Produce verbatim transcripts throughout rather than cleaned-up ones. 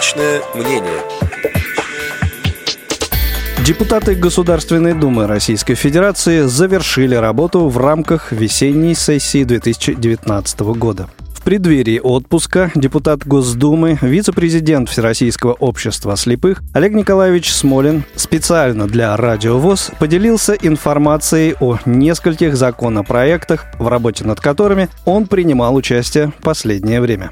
Личное мнение. Депутаты Государственной Думы Российской Федерации завершили работу в рамках весенней сессии две тысячи девятнадцатого года. В преддверии отпуска депутат Госдумы, вице-президент Всероссийского общества слепых Олег Николаевич Смолин специально для Радио ВОС поделился информацией о нескольких законопроектах, в работе над которыми он принимал участие в последнее время.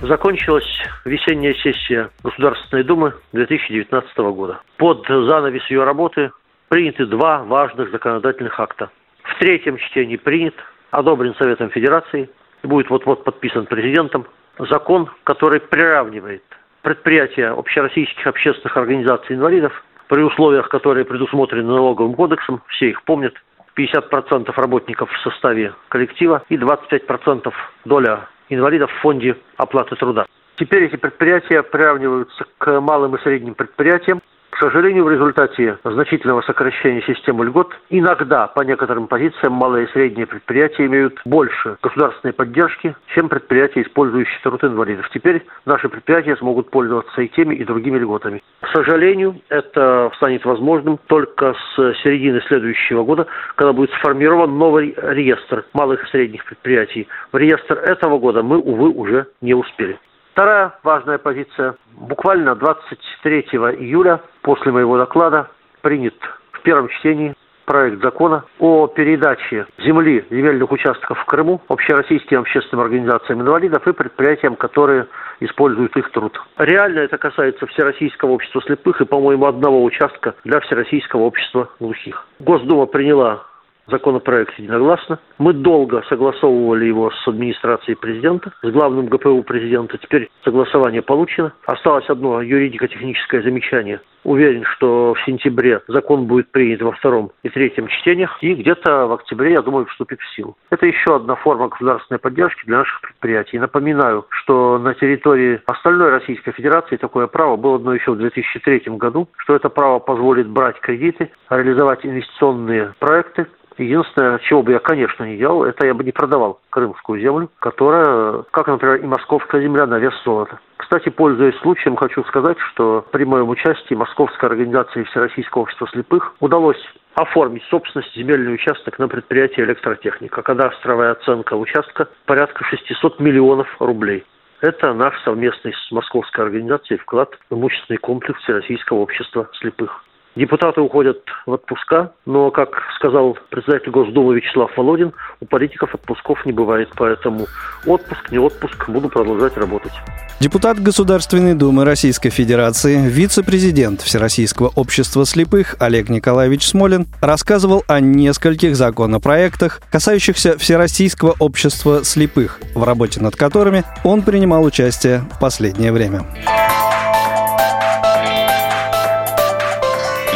Закончилась весенняя сессия Государственной Думы две тысячи девятнадцатого года. Под занавес ее работы приняты два важных законодательных акта. В третьем чтении принят, одобрен Советом Федерации, будет вот-вот подписан президентом закон, который приравнивает предприятия общероссийских общественных организаций инвалидов при условиях, которые предусмотрены налоговым кодексом, все их помнят, пятьдесят процентов работников в составе коллектива и двадцать пять процентов доля инвалидов в фонде оплаты труда. Теперь эти предприятия приравниваются к малым и средним предприятиям. К сожалению, в результате значительного сокращения системы льгот иногда по некоторым позициям малые и средние предприятия имеют больше государственной поддержки, чем предприятия, использующие труд инвалидов. Теперь наши предприятия смогут пользоваться и теми, и другими льготами. К сожалению, это станет возможным только с середины следующего года, когда будет сформирован новый реестр малых и средних предприятий. В реестр этого года мы, увы, уже не успели. Вторая важная позиция. Буквально двадцать третьего июля после моего доклада принят в первом чтении проект закона о передаче земли земельных участков в Крыму общероссийским общественным организациям инвалидов и предприятиям, которые используют их труд. Реально это касается Всероссийского общества слепых и, по-моему, одного участка для Всероссийского общества глухих. Госдума приняла законопроект единогласно. Мы долго согласовывали его с администрацией президента, с главным ГПУ президента. Теперь согласование получено. Осталось одно юридико-техническое замечание. Уверен, что в сентябре закон будет принят во втором и третьем чтениях, и где-то в октябре, я думаю, вступит в силу. Это еще одна форма государственной поддержки для наших предприятий. Напоминаю, что на территории остальной Российской Федерации такое право было дано еще в две тысячи третьем году, что это право позволит брать кредиты, реализовать инвестиционные проекты. Единственное, чего бы я, конечно, не делал, это я бы не продавал крымскую землю, которая, как, например, и московская земля, на вес золота. Кстати, пользуясь случаем, хочу сказать, что при моем участии Московской организации Всероссийского общества слепых удалось оформить собственность земельный участок на предприятие электротехника. Кадастровая оценка участка порядка шестьсот миллионов рублей. Это наш совместный с московской организацией вклад в имущественный комплекс Всероссийского общества слепых. Депутаты уходят в отпуска, но, как сказал председатель Госдумы Вячеслав Володин, у политиков отпусков не бывает, поэтому отпуск, не отпуск, буду продолжать работать. Депутат Государственной Думы Российской Федерации, вице-президент Всероссийского общества слепых Олег Николаевич Смолин рассказывал о нескольких законопроектах, касающихся Всероссийского общества слепых, в работе над которыми он принимал участие в последнее время.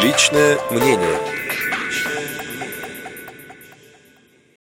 Личное мнение.